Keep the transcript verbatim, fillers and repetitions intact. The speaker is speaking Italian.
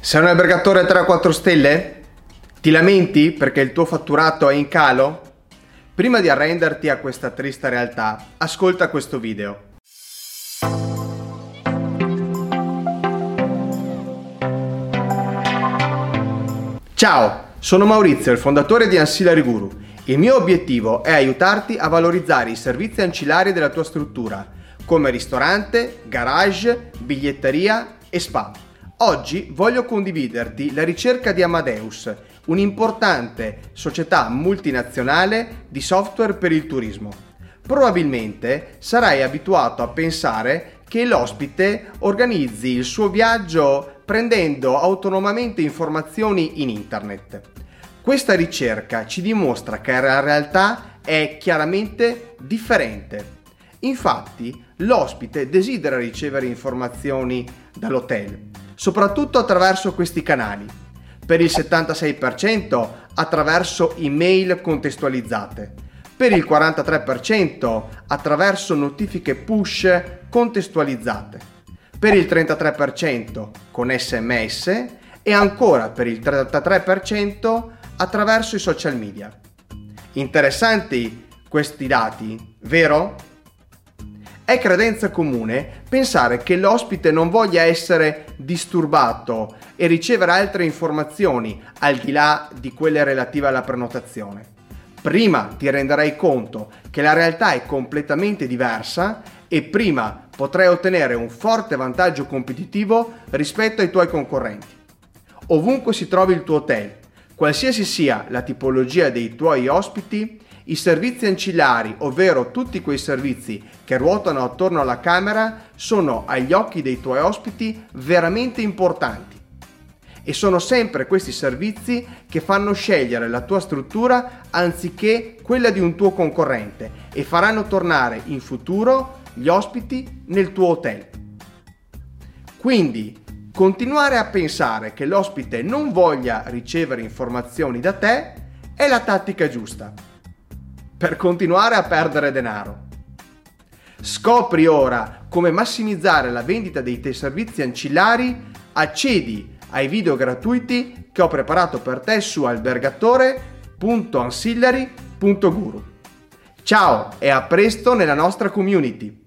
Sei un albergatore tre quattro stelle? Ti lamenti perché il tuo fatturato è in calo? Prima di arrenderti a questa triste realtà, ascolta questo video. Ciao, sono Maurizio, il fondatore di Ancillary Guru. Il mio obiettivo è aiutarti a valorizzare i servizi ancillari della tua struttura, come ristorante, garage, biglietteria e spa. Oggi voglio condividerti la ricerca di Amadeus, un'importante società multinazionale di software per il turismo. Probabilmente sarai abituato a pensare che l'ospite organizzi il suo viaggio prendendo autonomamente informazioni in internet. Questa ricerca ci dimostra che la realtà è chiaramente differente. Infatti, l'ospite desidera ricevere informazioni dall'hotel, soprattutto attraverso questi canali, per il settantasei per cento attraverso email contestualizzate, per il quarantatré per cento attraverso notifiche push contestualizzate, per il trentatré per cento con esse emme esse e ancora per il trentatré per cento attraverso i social media. Interessanti questi dati, vero? È credenza comune pensare che l'ospite non voglia essere disturbato e ricevere altre informazioni al di là di quelle relative alla prenotazione. Prima ti renderai conto che la realtà è completamente diversa e prima potrai ottenere un forte vantaggio competitivo rispetto ai tuoi concorrenti. Ovunque si trovi il tuo hotel, qualsiasi sia la tipologia dei tuoi ospiti, i servizi ancillari, ovvero tutti quei servizi che ruotano attorno alla camera, sono agli occhi dei tuoi ospiti veramente importanti. E sono sempre questi servizi che fanno scegliere la tua struttura anziché quella di un tuo concorrente e faranno tornare in futuro gli ospiti nel tuo hotel. Quindi, continuare a pensare che l'ospite non voglia ricevere informazioni da te è la tattica giusta per continuare a perdere denaro. Scopri ora come massimizzare la vendita dei tuoi servizi ancillari, accedi ai video gratuiti che ho preparato per te su albergatore punto ancillary punto guru. Ciao e a presto nella nostra community!